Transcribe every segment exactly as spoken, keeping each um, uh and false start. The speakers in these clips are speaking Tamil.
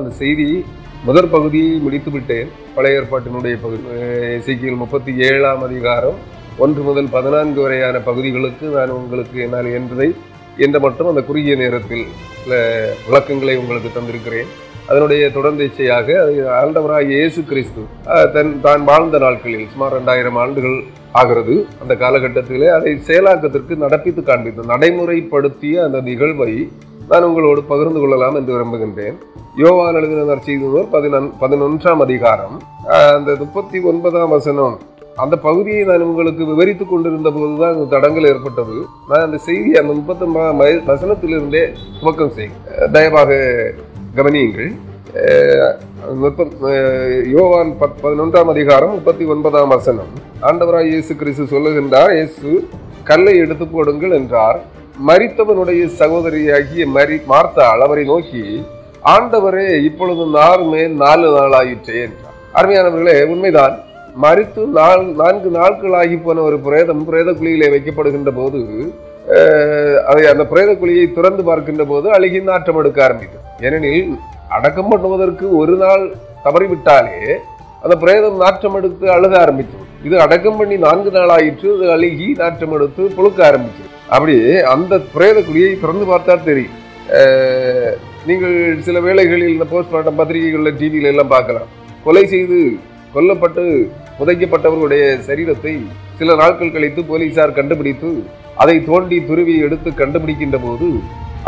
அந்த செய்தி முதற் பகுதியை முடித்துவிட்டேன். பழைய ஏற்பாட்டினுடைய பகுதி எசேக்கியேல் முப்பத்தி ஏழாம் அதிகாரம் ஒன்று முதல் பதினான்கு வரையான பகுதிகளுக்கு நான் உங்களுக்கு என்னால் என்றதை என்ற மட்டும் அந்த குறுகிய நேரத்தில் சில விளக்கங்களை உங்களுக்கு தந்திருக்கிறேன். அதனுடைய தொடர்ந்தேச்சையாக அது ஆண்டவராகிய இயேசு கிறிஸ்து தன் தான் வாழ்ந்த நாட்களில் சுமார் ரெண்டாயிரம் ஆண்டுகள் ஆகிறது. அந்த காலகட்டத்திலே அதை செயலாக்கத்திற்கு நடப்பித்து காண்பித்து நடைமுறைப்படுத்திய அந்த நிகழ்வை நான் உங்களோடு பகிர்ந்து கொள்ளலாம் என்று விரும்புகின்றேன். யோவான் எழுதின நற்செய்தியில் பதினொன் பதினொன்றாம் அதிகாரம் அந்த முப்பத்தி ஒன்பதாம் வசனம் அந்த பகுதியை நான் உங்களுக்கு விவரித்துக் கொண்டிருந்த போதுதான் அந்த தடங்கல் ஏற்பட்டது. நான் அந்த செய்தி அந்த முப்பத்தி ஒன்பதாம் வசனத்திலிருந்தே துவக்கம் செய்ய தயவாக கவனியுங்கள். யோவான் பதினொன்றாம் அதிகாரம் முப்பத்தி ஒன்பதாம் வசனம். ஆண்டவராய் இயேசு கிறிஸ்து சொல்லுகின்றார், இயேசு கல்லை எடுத்து போடுங்கள் என்றார். மறித்தவனுடைய சகோதரியாகிய மரி மார்த்தாள் அவரை நோக்கி, ஆண்டவரே, இப்பொழுது நாலுமே நாலு நாள் ஆயிற்றே என்றார். அருமையானவர்களே, உண்மைதான். மறித்து நாள் நான்கு நாட்கள் ஆகி போன ஒரு பிரேதம் பிரேத குழியிலே வைக்கப்படுகின்ற போது அதை அந்த பிரேத குழியை திறந்து பார்க்கின்ற போது அழுகி நாற்றம் எடுக்க ஆரம்பிக்கும். ஏனெனில் அடக்கம் பண்ணுவதற்கு ஒரு நாள் தவறிவிட்டாலே அந்த பிரேதம் நாற்றம் எடுத்து அழுக ஆரம்பித்தது. இது அடக்கம் பண்ணி நான்கு நாள் ஆயிற்று, இது அழுகி நாற்றம் எடுத்து புழுக்க ஆரம்பிச்சு. அப்படியே அந்த பிரேத குழியை திறந்து பார்த்தா தெரியும். நீங்கள் சில வேளைகளில் இந்த போஸ்ட்மார்ட்டம் பத்திரிகைகளில் டிவியில எல்லாம் பார்க்கலாம். கொலை செய்து கொல்லப்பட்டு புதைக்கப்பட்டவர்களுடைய சரீரத்தை சில நாட்கள் கழித்து போலீசார் கண்டுபிடித்து அதை தோண்டி துருவி எடுத்து கண்டுபிடிக்கின்ற போது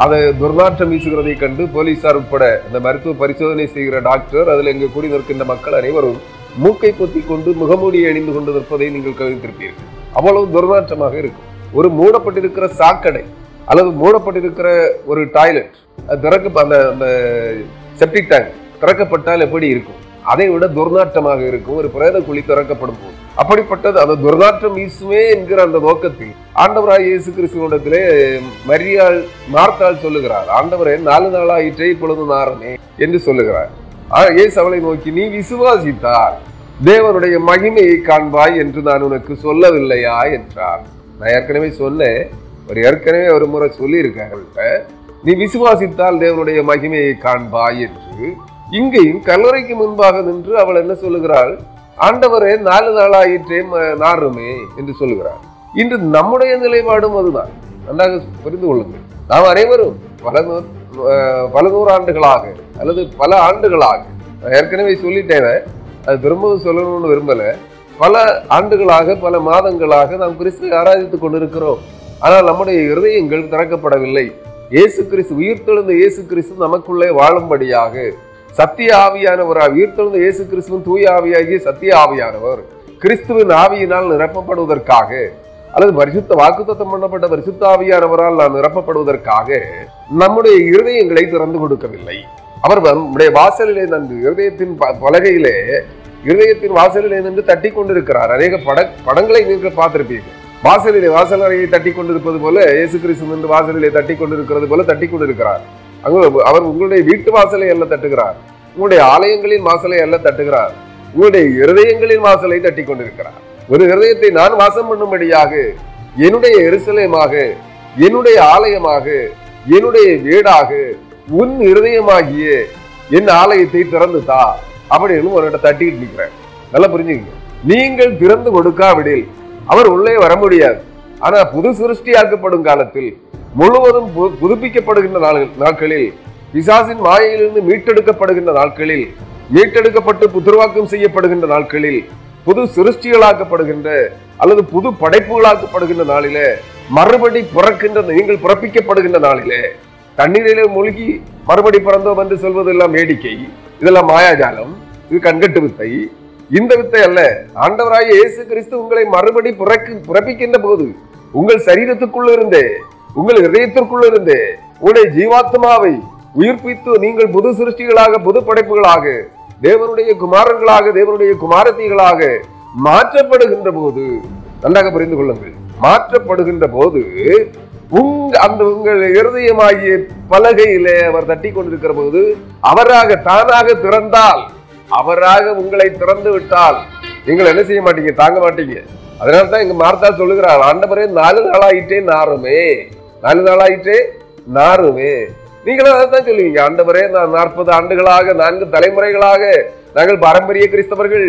அதை துர்நாற்றம் வீசுகிறதை கண்டு போலீசார் உட்பட இந்த மருத்துவ பரிசோதனை செய்கிற டாக்டர் அதில் இங்கு கூடி நிற்கின்ற மக்கள் அனைவரும் மூக்கை பொத்தி கொண்டு முகமூடியை அணிந்து கொண்டு நிற்பதை நீங்கள் கவனித்திருப்பீர்கள். அவ்வளவு துர்நாற்றமாக இருக்கும். ஒரு மூடப்பட்டிருக்கிற சாக்கடை அல்லது மூடப்பட்டிருக்கிற ஒரு டாய்லெட் திறக்க அந்த அந்த செப்டிக் டேங்க் திறக்கப்பட்டால் எப்படி இருக்கும்? அதை விட துர்நாற்றமாக இருக்கும் ஒரு பிரேத குழி திறக்கப்படும் போது. அப்படிப்பட்டது அந்த துர்நாற்றம் வீசுமே என்கிற அந்த நோக்கத்தில் ஆண்டவராய் இயேசு கிறிஸ்துவினிடத்திலே மரியாள் மார்த்தாள் சொல்லுகிறார், ஆண்டவரே, நாலு நாளாயிற்றே இப்பொழுது நாரமே என்று சொல்லுகிறார். இயேசு அவளை நோக்கி, நீ விசுவாசித்தார், தேவனுடைய மகிமையை காண்பாய் என்று நான் உனக்கு சொல்லவில்லையா என்றார். நான் ஏற்கனவே சொன்னேன், ஒரு ஏற்கனவே ஒரு முறை சொல்லியிருக்காங்கள்ட்ட, நீ விசுவாசித்தால் தேவனுடைய மகிமையை காண்பாய் என்று. இங்கேயும் கல்லறைக்கு முன்பாக நின்று அவள் என்ன சொல்லுகிறாள்? ஆண்டவரே, நாலு நாளாயிற்றே நாருமே என்று சொல்லுகிறாள். இன்று நம்முடைய நிலைப்பாடும் அதுதான். நன்றாக புரிந்து கொள்ளுங்கள். நாம் அனைவரும் பல நூறு பல நூறாண்டுகளாக அல்லது பல ஆண்டுகளாக, நான் ஏற்கனவே சொல்லிட்டேன், அது திரும்பவும் சொல்லணும்னு விரும்பலை, பல ஆண்டுகளாக பல மாதங்களாக நாம் கிறிஸ்துவை ஆராதித்துக் கொண்டிருக்கிறோம். ஆனால் நம்முடைய இருதயங்கள் திறக்கப்படவில்லை. இயேசு கிறிஸ்து உயிர்த்தெழுந்த இயேசு கிறிஸ்து நமக்குள்ளே வாழும்படியாக சத்திய ஆவியானவராக உயிர்த்தெழுந்த இயேசு கிறிஸ்துவும் தூய ஆவியாகிய சத்திய ஆவியானவர் கிறிஸ்துவின் ஆவியினால் நிரப்பப்படுவதற்காக அல்லது பரிசுத்த வாக்குத்தத்தம் பண்ணப்பட்ட பரிசுத்த ஆவியானவரால் நாம் நிரப்பப்படுவதற்காக நம்முடைய இருதயங்களை திறந்து கொடுக்கவில்லை. அவர் நம்முடைய வாசலிலே நன்று இருதயத்தின் பலகையிலே இருதயத்தின் வாசலிலே நின்று தட்டி கொண்டிருக்கிறார். அநேக பட படங்களை நீங்கள் பார்த்திருப்பீர்கள். வாசலிலே வாசலறையை தட்டி கொண்டிருப்பது போல இயேசு கிறிஸ்து நின்று வாசலிலே தட்டி கொண்டிருக்கிறது போல தட்டி கொண்டிருக்கிறார். அங்கு அவர் உங்களுடைய வீட்டு வாசலை அல்ல தட்டுகிறார், உங்களுடைய ஆலயங்களின் வாசலை அல்ல தட்டுகிறார், உங்களுடைய இருதயங்களின் வாசலை தட்டி கொண்டிருக்கிறார். ஒரு இருதயத்தை நான் வாசம் பண்ணும்படியாக என்னுடைய எருசலேமாக, என்னுடைய ஆலயமாக, என்னுடைய வீடாக உன் இருதயமாகிய என் ஆலயத்தை திறந்து தா அப்படின்னு ஒரு தட்டிட்டு நிற்கிறேன். நல்லா புரிஞ்சுக்கங்க. நீங்கள் திறந்து கொடுக்காவிடில் அவர் உள்ளே வர முடியாது. ஆனா புது சிருஷ்டியாக்கப்படும் காலத்தில் முழுவதும் புதுப்பிக்கப்படுகின்ற நாட்களில் பிசாசின் மாயையிலிருந்து மீட்டெடுக்கப்படுகின்ற நாட்களில் மீட்டெடுக்கப்பட்டு புத்துருவாக்கம் செய்யப்படுகின்ற நாட்களில் புது சிருஷ்டிகளாக்கப்படுகின்ற அல்லது புது படைப்புகளாக்கப்படுகின்ற நாளிலே மறுபடி பிறக்கின்ற நீங்கள் பிறப்பிக்கப்படுகின்ற நாளிலே தண்ணீரிலே மூழ்கி மறுபடி பிறந்தோம் என்று சொல்வதெல்லாம் வேடிக்கை. இதெல்லாம் மாயாஜாலம், இது கண்கட்டு வித்தை. இந்த வித்தை அல்ல. ஆண்டவராகிய இயேசு கிறிஸ்து உங்களை மறுபடி பிறப்பிக்கின்ற போது உங்கள் சரீரத்துக்குள்ள இருந்தே உங்கள் இதயத்திற்குள்ள இருந்தே உங்களுடைய ஜீவாத்மாவை உயிர்ப்பித்து நீங்கள் புது சிருஷ்டிகளாக புது படைப்புகளாக தேவனுடைய குமாரர்களாக தேவனுடைய குமாரத்திகளாக மாற்றப்படுகின்ற போது, நன்றாக புரிந்து கொள்ளுங்கள், மாற்றப்படுகின்ற போது உங்க அந்த உங்கள் இருதயமாகிய பலகையிலே அவர் தட்டி கொண்டிருக்கிற போது அவராக தானாக திறந்தால், அவராக உங்களை திறந்து விட்டால் நீங்கள் என்ன செய்ய மாட்டீங்க? தாங்க மாட்டீங்க. அதனால்தான் இங்க மார்த்தா சொல்லுகிறாள், ஆண்டவரே, நாலு நாளாயிட்டே நாருமே, நாலு நாளாயிட்டே நாருமே. நீங்களும் அதைத்தான் சொல்லுவீங்க, ஆண்டவரே நான் நாற்பது ஆண்டுகளாக நான்கு தலைமுறைகளாக நாங்கள் பாரம்பரிய கிறிஸ்தவர்கள்,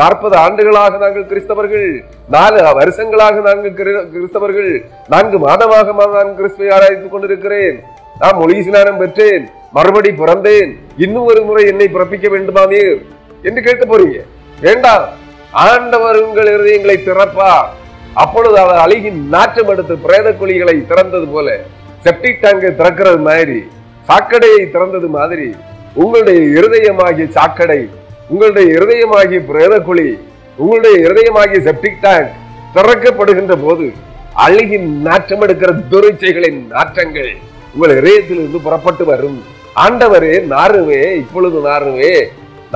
நாற்பது ஆண்டுகளாக நாங்கள் கிறிஸ்தவர்கள், நாலு வருஷங்களாக நாங்கள் கிறிஸ்தவர்கள், நான்கு மாதமாக நான் கிறிஸ்துவை ஆராய்த்துக் கொண்டிருக்கிறேன், நான் மொழி ஸ்நானம் பெற்றேன், மறுபடி பிறந்தேன், இன்னும் ஒரு முறை என்னை பிறப்பிக்க வேண்டுமா நீர் என்று கேட்க போறீங்க. வேண்டாம், ஆண்டவர் உங்கள் இருதயங்களை திறப்பார். அப்பொழுது அவர் அழுகின் நாற்றம் எடுத்து பிரேத குழிகளை திறந்தது போல, செப்டிக் டேங்கை திறக்கிறது மாதிரி, சாக்கடையை திறந்தது மாதிரி உங்களுடைய இருதயமாகிய சாக்கடை, உங்களுடைய இருதயமாகிய பிரேத குழி, உங்களுடைய இருதயமாகிய செப்டிக் டேங்க் திறக்கப்படுகின்ற போது அழுகின் நாற்றம் எடுக்கிற துரிச்சைகளின் நாற்றங்கள் உங்கள் இதயத்திலிருந்து புறப்பட்டு வரும். ஆண்டவரே நாறுவே, இப்பொழுது நாறுவே,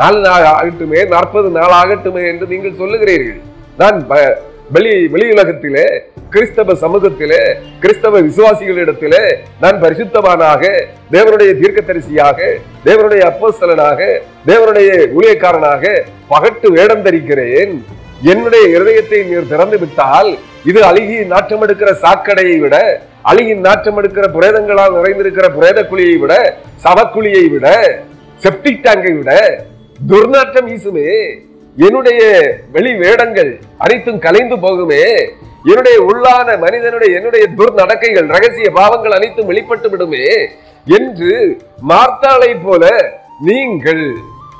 நாலு நாள் ஆகட்டுமே, நாற்பது நாள் ஆகட்டுமே என்று நீங்கள் சொல்லுகிறீர்கள். நான் வெளி வெளி உலகத்திலே கிறிஸ்தவ சமூகத்திலே கிறிஸ்தவ விசுவாசிகளிடத்திலே நான் பரிசுத்தவானாக, தேவனுடைய தீர்க்கதரிசியாக, தேவனுடைய அப்போஸ்தலனாக, தேவனுடைய ஊழியக்காரனாக பகட்டு வேடம் தரிக்கிறேன். என்னுடைய இருதயத்தை நீர் திறந்து விட்டால் இது அழுகி நாற்றம் எடுக்கிற சாக்கடையை விட, அழுகி நாற்றம் எடுக்கிற பிரேதங்களால் நிறைந்திருக்கிற பிரேத குழியை விட, சவக்குழியை விட, செப்டிக் டேங்கை விட துர்நாற்றம் வீசுமே. என்னுடைய வெளி வேடங்கள் அனைத்தும் கலைந்து போகுமே. என்னுடைய உள்ளான மனிதனுடைய என்னுடைய துர்நடக்கைகள் ரகசிய பாவங்கள் அனைத்தும் வெளிப்பட்டு விடுமே என்று மார்த்தாளை போல நீங்கள்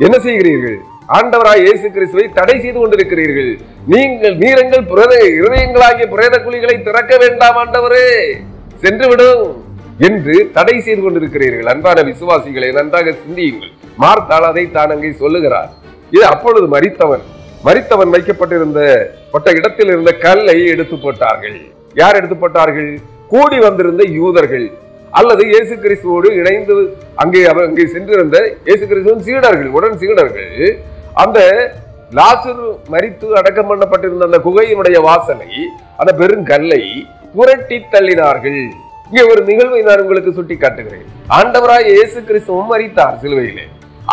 என்ன செய்கிறீர்கள்? ஆண்டவராய் இயேசு கிறிஸ்துவை தடை செய்து கொண்டிருக்கிறீர்கள். நீங்கள் நீரங்கள் புரத இருதயங்களாகிய புரத குழிகளை திறக்க வேண்டாம், ஆண்டவரே சென்றுவிடும் என்று தடை செய்து கொண்டிருக்கிறீர்கள். அன்பான விசுவாசிகளை நன்றாக சிந்தியுங்கள். மார்த்தாள் அதை தான் அங்கே சொல்லுகிறார். இது அப்பொழுது மறித்தவன் மறித்தவன் வைக்கப்பட்டிருந்த பட்ட இடத்தில் இருந்த கல்லை எடுத்து போட்டார்கள். யார் எடுத்து போட்டார்கள்? கூடி வந்திருந்த யூதர்கள் அல்லது இயேசு கிறிஸ்துவோடு இணைந்து அங்கே அங்கே சென்றிருந்த இயேசு கிறிஸ்துவின் சீடர்கள், உடன் சீடர்கள். அந்த லாசரு மரித்து அடக்கம் பண்ணப்பட்டிருந்த அந்த குகையினுடைய வாசலை, அந்த பெருங்கல்லை புரட்டி தள்ளினார்கள். இங்கே ஒரு நிகழ்வை நான் உங்களுக்கு சுட்டி காட்டுகிறேன். ஆண்டவராய் இயேசு கிறிஸ்துவும் மரித்தார் சிலுவையிலே,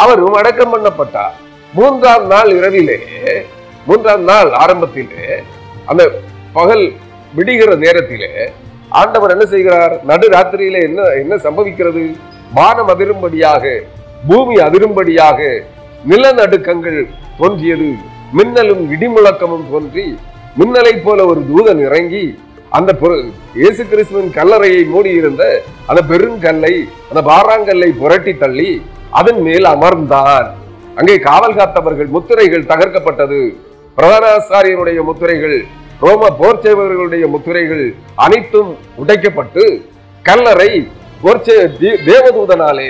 அவரும் அடக்கம் பண்ணப்பட்டார். மூன்றாம் நாள் இரவிலே, மூன்றாம் நாள் ஆரம்பத்திலே, அந்த பகல் விடுகிற நேரத்திலே ஆண்டவர் என்ன செய்கிறார்? நடு ராத்திரியிலே என்ன என்ன சம்பவிக்கிறது? வானம் அதிரும்படியாக, பூமி அதிரும்படியாக நிலநடுக்கங்கள் தோன்றியது. மின்னலும் இடிமுழக்கமும் தோன்றி மின்னலை போல ஒரு தூதன் இறங்கி அந்த இயேசு கிறிஸ்துவின் கல்லறையை மூடியிருந்த அந்த பெருங்கல்லை, அந்த பாறாங்கல்லை புரட்டி தள்ளி அதன் மேல் அமர்ந்தான். அங்கே காவல் காத்தவர்கள் முத்திரைகள் தகர்க்கப்பட்டது. பிரதானாச்சாரியனுடைய முத்திரைகள், ரோம போர் செய்பவர்களுடைய முத்திரைகள் அனைத்தும் உடைக்கப்பட்டு கல்லறை தேவதூதனாலே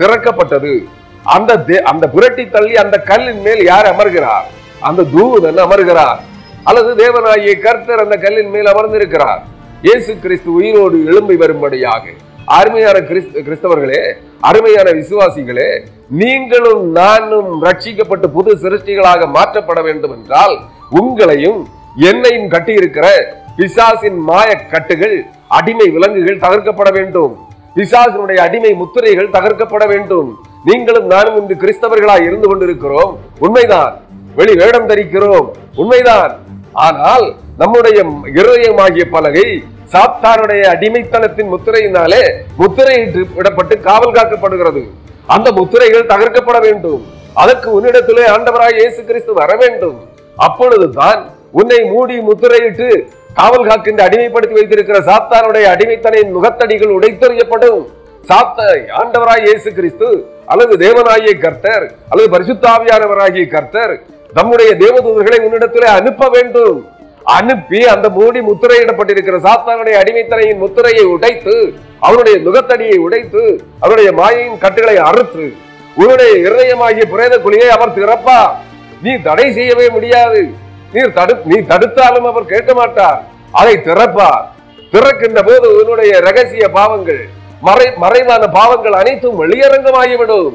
திறக்கப்பட்டது. அந்த அந்த புரட்டி தள்ளி அந்த கல்லின் மேல் யார் அமர்கிறார்? அந்த தூதன் அமர்கிறார், அல்லது தேவனாகிய கர்த்தர் அந்த கல்லின் மேல் அமர்ந்திருக்கிறார். இயேசு கிறிஸ்து உயிரோடு எழும்பி வரும்படியாக. அருமையான கிறிஸ்தவர்களே, அருமையான விசுவாசிகளே, நீங்களும் நானும் ரட்சிக்கப்பட்டு புது சிருஷ்டிகளாக மாற்றப்பட வேண்டும் என்றால் உங்களையும் என்னையும் கட்டியிருக்கிற பிசாசின் மாய கட்டுகள், அடிமை விலங்குகள் தகர்க்கப்பட வேண்டும். பிசாசினுடைய அடிமை முத்திரைகள் தகர்க்கப்பட வேண்டும். நீங்களும் நானும் இன்று கிறிஸ்தவர்களாக இருந்து கொண்டிருக்கிறோம். உண்மைதான், வெளி வேடம் தரிக்கிறோம், உண்மைதான். ஆனால் நம்முடைய இருதயமாகிய பலகை சாத்தானுடைய அடிமைத்தனத்தின் முத்திரையினாலே முத்திரையிட்டு விடப்பட்டு காவல் காக்கப்படுகிறது. அந்த முத்திரைகள் தகர்க்கப்பட வேண்டும். அதற்கு உன்னிடத்திலே ஆண்டவராய் இயேசு கிறிஸ்து வர வேண்டும். அப்பொழுதுதான் உன்னை மூடி முத்திரையிட்டு காவல் காக்கின்ற அடிமைப்படுத்தி வைத்திருக்கிற சாத்தானுடைய அடிமைத்தனையின் முகத்தடிகள் உடைத்தறியப்படும். சாத்த ஆண்டவராய் இயேசு கிறிஸ்து அல்லது தேவனாகிய கர்த்தர் அல்லது பரிசுத்தாவியானவராகிய கர்த்தர் நம்முடைய தேவதூதர்களை உன்னிடத்திலே அனுப்ப வேண்டும். அனுப்பி அந்த மூடி முத்திரையிடப்பட்டிருக்கிற சாத்தானுடைய அடிமைத்தனையின் முத்திரையை உடைத்து, அவருடைய நுகத்தடியை உடைத்து, அவருடைய மாயையின் கட்டுகளை அறுத்து உன்னுடைய இருதயமாகிய புரேத குழியை அவர் திறப்பார். நீ தடை செய்யவே முடியாது. நீர் தடு நீ தடுத்தாலும் அவர் கேட்க மாட்டார். அதை திறப்பார். திறக்கின்ற போது உன்னுடைய ரகசிய பாவங்கள், மறை மறைவான பாவங்கள் அனைத்தும் வெளியரங்கமாகிவிடும்.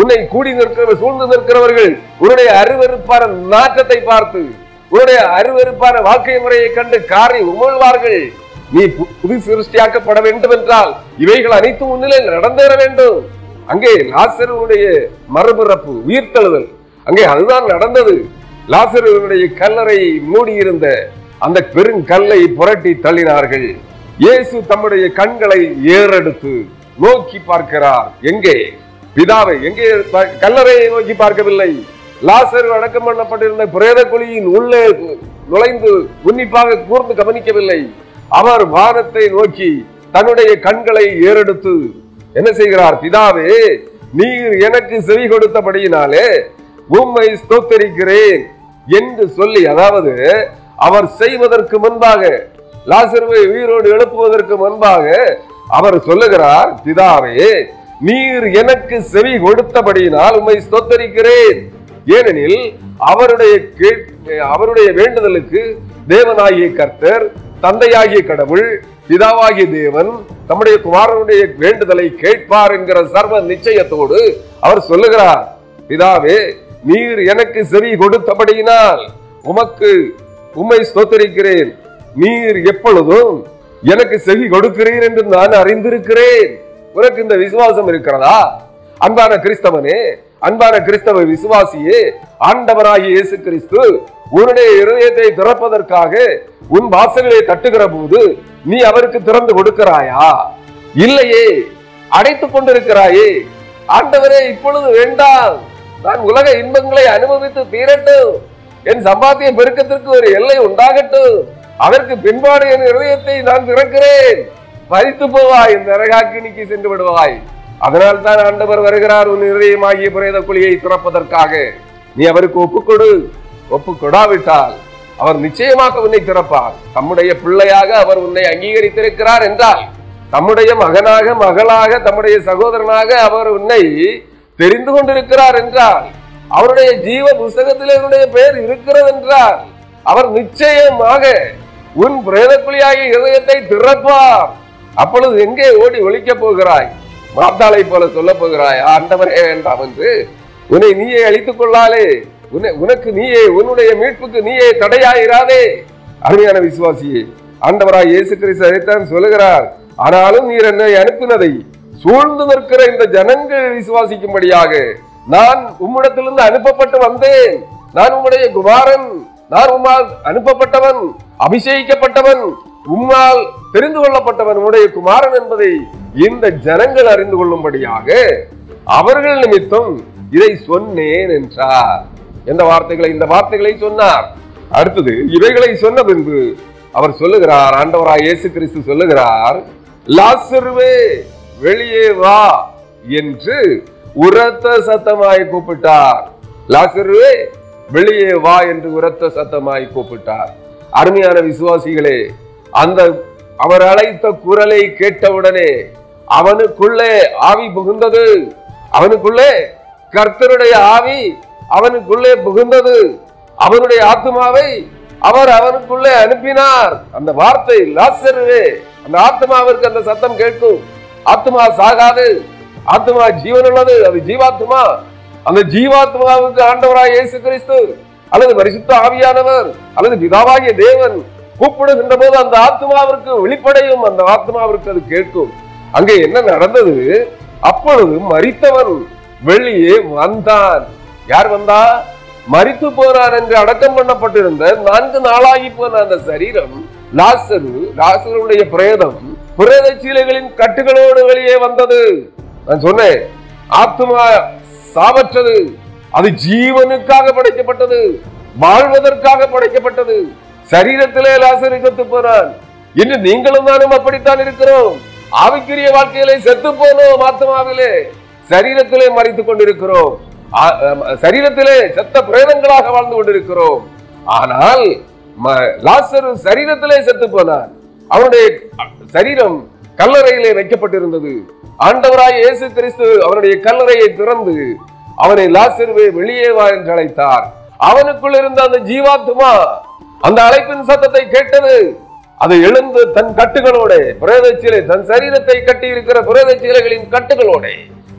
உன்னை கூடி நிற்கிற சூழ்ந்து நிற்கிறவர்கள் உன்னுடைய அருவருப்பான நாற்றத்தை பார்த்து, உன்னுடைய அருவருப்பான வாழ்க்கை முறையை கண்டு காரை உமிழ்வார்கள். நீ புது சிருஷ்டியாக்கப்பட வேண்டும் என்றால் இவைகள் அனைத்தும் உன்னிலே நடந்தேற வேண்டும். அங்கே லாசருடைய மறுபிறப்பு, உயிர்த்தெழுதல், அங்கே அதுதான் நடந்தது. லாசருடைய கல்லறை மூடியிருந்த அந்த பெருங்கல்லை புரட்டி தள்ளினார்கள். இயேசு தம்முடைய கண்களை ஏறெடுத்து நோக்கி பார்க்கிறார். எங்கே? பிதாவை. எங்கே? கல்லறையை நோக்கி பார்க்கவில்லை. லாசரு அடக்கம் பண்ணப்பட்டிருந்த பிரேத குழியின் உள்ளே நுழைந்து உன்னிப்பாக கூர்ந்து கவனிக்கவில்லை. அவர் வானத்தை நோக்கி தன்னுடைய கண்களை ஏறெடுத்து என்ன செய்கிறார்? பிதாவே, நீர் எனக்கு செவி கொடுத்தபடியினாலே உம்மை ஸ்தோத்திரிக்கிறேன் என்று சொல்லி, அதாவது அவர் செய்வதற்கு முன்பாக, லாசருவை உயிரோடு எழுப்புவதற்கு முன்பாக அவர் சொல்லுகிறார், பிதாவே நீர் எனக்கு செவி கொடுத்தபடியினால் உம்மை ஸ்தோத்திரிக்கிறேன். ஏனெனில் அவருடைய அவருடைய வேண்டுதலுக்கு தேவனாகிய கர்த்தர், தந்தையாகிய கடவுள், பிதாவாகிய தேவன் தம்முடைய குமாரனுடைய வேண்டுதலை கேட்பார் என்கிற சர்வ நிச்சயத்தோடு அவர் சொல்லுகிறார், பிதாவே நீர் எனக்கு செவி கொடுத்தபடியினால் உமக்கு உம்மை ஸ்தோத்திரிக்கிறேன். நீர் எப்பொழுதும் எனக்கு செவி கொடுக்கிறீர் என்று நான் அறிந்திருக்கிறேன். உனக்கு இந்த விசுவாசம் இருக்கிறதா? அன்பான கிறிஸ்தவனே, அன்பான கிறிஸ்தவ விசுவாசியே, ஆண்டவராகிய இயேசு கிறிஸ்து உன்னுடைய இதயத்தை திறப்பதற்காக உன் வாசல்களை தட்டுகிற போது நீ அவருக்கு திறந்து கொடுக்கிறாயா? இல்லையே, அடைத்துக் கொண்டிருக்கிறாயே. ஆண்டவரே இப்பொழுது வேண்டாம், நான் உலக இன்பங்களை அனுபவித்து தீரட்டும், என் சம்பாத்திய பெருக்கத்திற்கு ஒரு எல்லை உண்டாகட்டும், அதற்கு பின்பாடு என் இதயத்தை நான் திறக்கிறேன், மறித்து போவாய், நரகாக்கினிக்கு சென்று விடுவாய். அதனால் தான் ஆண்டவர் வருகிறார் உன் இதயமாகிய பிரேத குழியை திறப்பதற்காக. நீ அவருக்கு ஒப்புக்கொடு. ஒப்புக்கொடாவிட்டால் அவர் நிச்சயமாக உன்னை திறப்பார். தம்முடைய பிள்ளையாக அவர் உன்னை அங்கீகரித்திருக்கிறார் என்றால், தம்முடைய மகனாக, மகளாக, தம்முடைய சகோதரனாக அவர் உன்னை தெரிந்து கொண்டிருக்கிறார் என்றால், அவருடைய ஜீவ புஸ்தகத்தில் என்னுடைய பெயர் இருக்கிறது என்றால், அவர் நிச்சயமாக உன் பிரேத குழியாகிய இதயத்தை திறப்பார். அப்பொழுது எங்கே ஓடி ஒழிக்கப் போகிறாய்? மார்த்தாளை போல சொல்ல போகிறாய், ஆண்டவரே வேண்டாம் என்று. உன்னை நீயே அழித்துக் கொள்ளாலே, உனக்கு நீயே, உன்னுடைய மீட்புக்கு நீயே தடையாயிராதே. அருமையான விசுவாசியே, ஆண்டவராய் இயேசு கிறிஸ்து அதைத்தான் சொல்லுகிறார். ஆனாலும் நீர் என்னை அனுப்பினதை சூழ்ந்து நிற்கிற இந்த ஜனங்கள் விசுவாசிக்கும்படியாக நான் உம்மிடத்திலிருந்து அனுப்பப்பட்டு வந்தேன். நான் உம்முடைய குமாரன், நான் உம்மால் அனுப்பப்பட்டவன், அபிஷேகிக்கப்பட்டவன், உம்மால் தெரிந்து கொள்ளப்பட்டவன், உம்முடைய குமாரன் என்பதை இந்த ஜனங்கள் அறிந்து கொள்ளும்படியாக அவர்கள் நிமித்தம் இதை சொன்னேன் என்றார். எந்த வார்த்தைகளை? இந்த வார்த்தைகளை சொன்னார். அடுத்தது, இவைகளை சொன்ன பின்பு அவர் சொல்லுகிறார், ஆண்டவராய் இயேசு கிறிஸ்து சொல்லுகிறார், லாசருவே வெளியே வா என்று உரத்த சத்தமாய் கூப்பிட்டார். லாசருவே வெளியே வா என்று உரத்த சத்தமாய் கூப்பிட்டார். அருமையான விசுவாசிகளே, அந்த அவர் அழைத்த குரலை கேட்டவுடனே அவனுக்குள்ளே ஆவி புகுந்தது. அவனுக்குள்ளே கர்த்தருடைய ஆவி அவனுக்குள்ளே புகுந்தது. அவனுடைய ஆத்மாவை அவர் அவனுக்குள்ளே அனுப்பினார். அந்த வார்த்தை லாசருவே, அந்த ஆத்மாவிற்கு அந்த சத்தம் கேட்கும். ஆத்மா சாகாது, ஆத்மா ஜீவனுள்ளது, அது ஜீவாத்மா. அந்த ஜீவாத்மாவுக்கு ஆண்டவராய் இயேசு கிறிஸ்து அல்லது பரிசுத்த ஆவியானவர் அல்லது பிதாவாகிய தேவன் கூப்பிடுகின்ற போது அந்த ஆத்மாவிற்கு வெளிப்படையும், அந்த ஆத்மாவிற்கு அது கேட்கும். அங்கே என்ன நடந்தது? அப்பொழுது மறித்தவன் வெளியே வந்தான். யார் வந்தா? மறித்து போனார் என்று அடக்கம் பண்ணப்பட்டிருந்த நான்கு நாளாகி போன அந்த சரீரம், லாசரு, லாசருடைய பிரேதம், பிரேத சீலைகளின் கட்டுகளோடு வெளியே வந்தது. நான் சொன்னேன், ஆத்மா சாவற்றது, அது ஜீவனுக்காக படைக்கப்பட்டது, வாழ்வதற்காக படைக்கப்பட்டது. சரீரத்திலே லாசரு செத்து போனான். இன்று நீங்களும் நானும் அப்படித்தான் இருக்கிறோம். ஆவிக்குரிய வாழ்க்கையிலே செத்து போனோம், ஆத்மாவிலே. சரீரத்திலே மறித்து கொண்டிருக்கிறோம், சரீரத்திலே செத்த பிரேதங்களாக வாழ்ந்து கொண்டிருக்கிறோம். ஆனால் லாசரு சரீரத்திலே செத்து போனான். அவருடைய சரீரம் கல்லறையிலே வைக்கப்பட்டிருந்தது. ஆண்டவராய் இயேசு கிறிஸ்து அவருடைய கல்லறையை திறந்து அவனை, லாசருவே வெளியே வா என்று அழைத்தார். அவனுக்குள் இருந்த அந்த ஜீவாத்மா அந்த அழைப்பின் சத்தத்தை கேட்டது. அது எழுந்து தன் கட்டுகளோட, பிரேதச்சீலை, தன் சரீரத்தை கட்டி இருக்கிற பிரேதச்சீலைகளின் கட்டுகளோட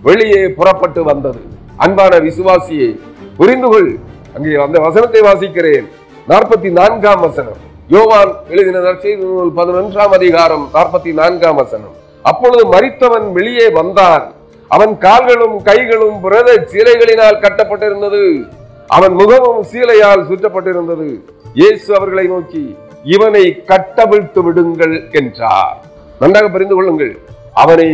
வெளியே புறப்பட்டு வந்தது. அன்பான விசுவாசியை புரிந்து கொள். அங்கே அந்த வசனத்தை வாசிக்கிறேன், நாற்பத்தி நான்காம் வசனம், யோவான் எழுதின நற்செய்தி நூல் பதினொன்றாம் அதிகாரம் நாற்பத்தி நான்காம் வசனம். அப்பொழுது மரித்தவன் வெளியே வந்தான். அவன் கால்களும் கைகளும் பிரேத சீலைகளினால் கட்டப்பட்டிருந்தது. அவன் முகமும் சீலையால் சுற்றப்பட்டிருந்தது. இயேசு அவர்களை நோக்கி, இவனை கட்டவிழ்த்து விடுங்கள் என்றார். நன்றாக புரிந்து கொள்ளுங்கள், அவனை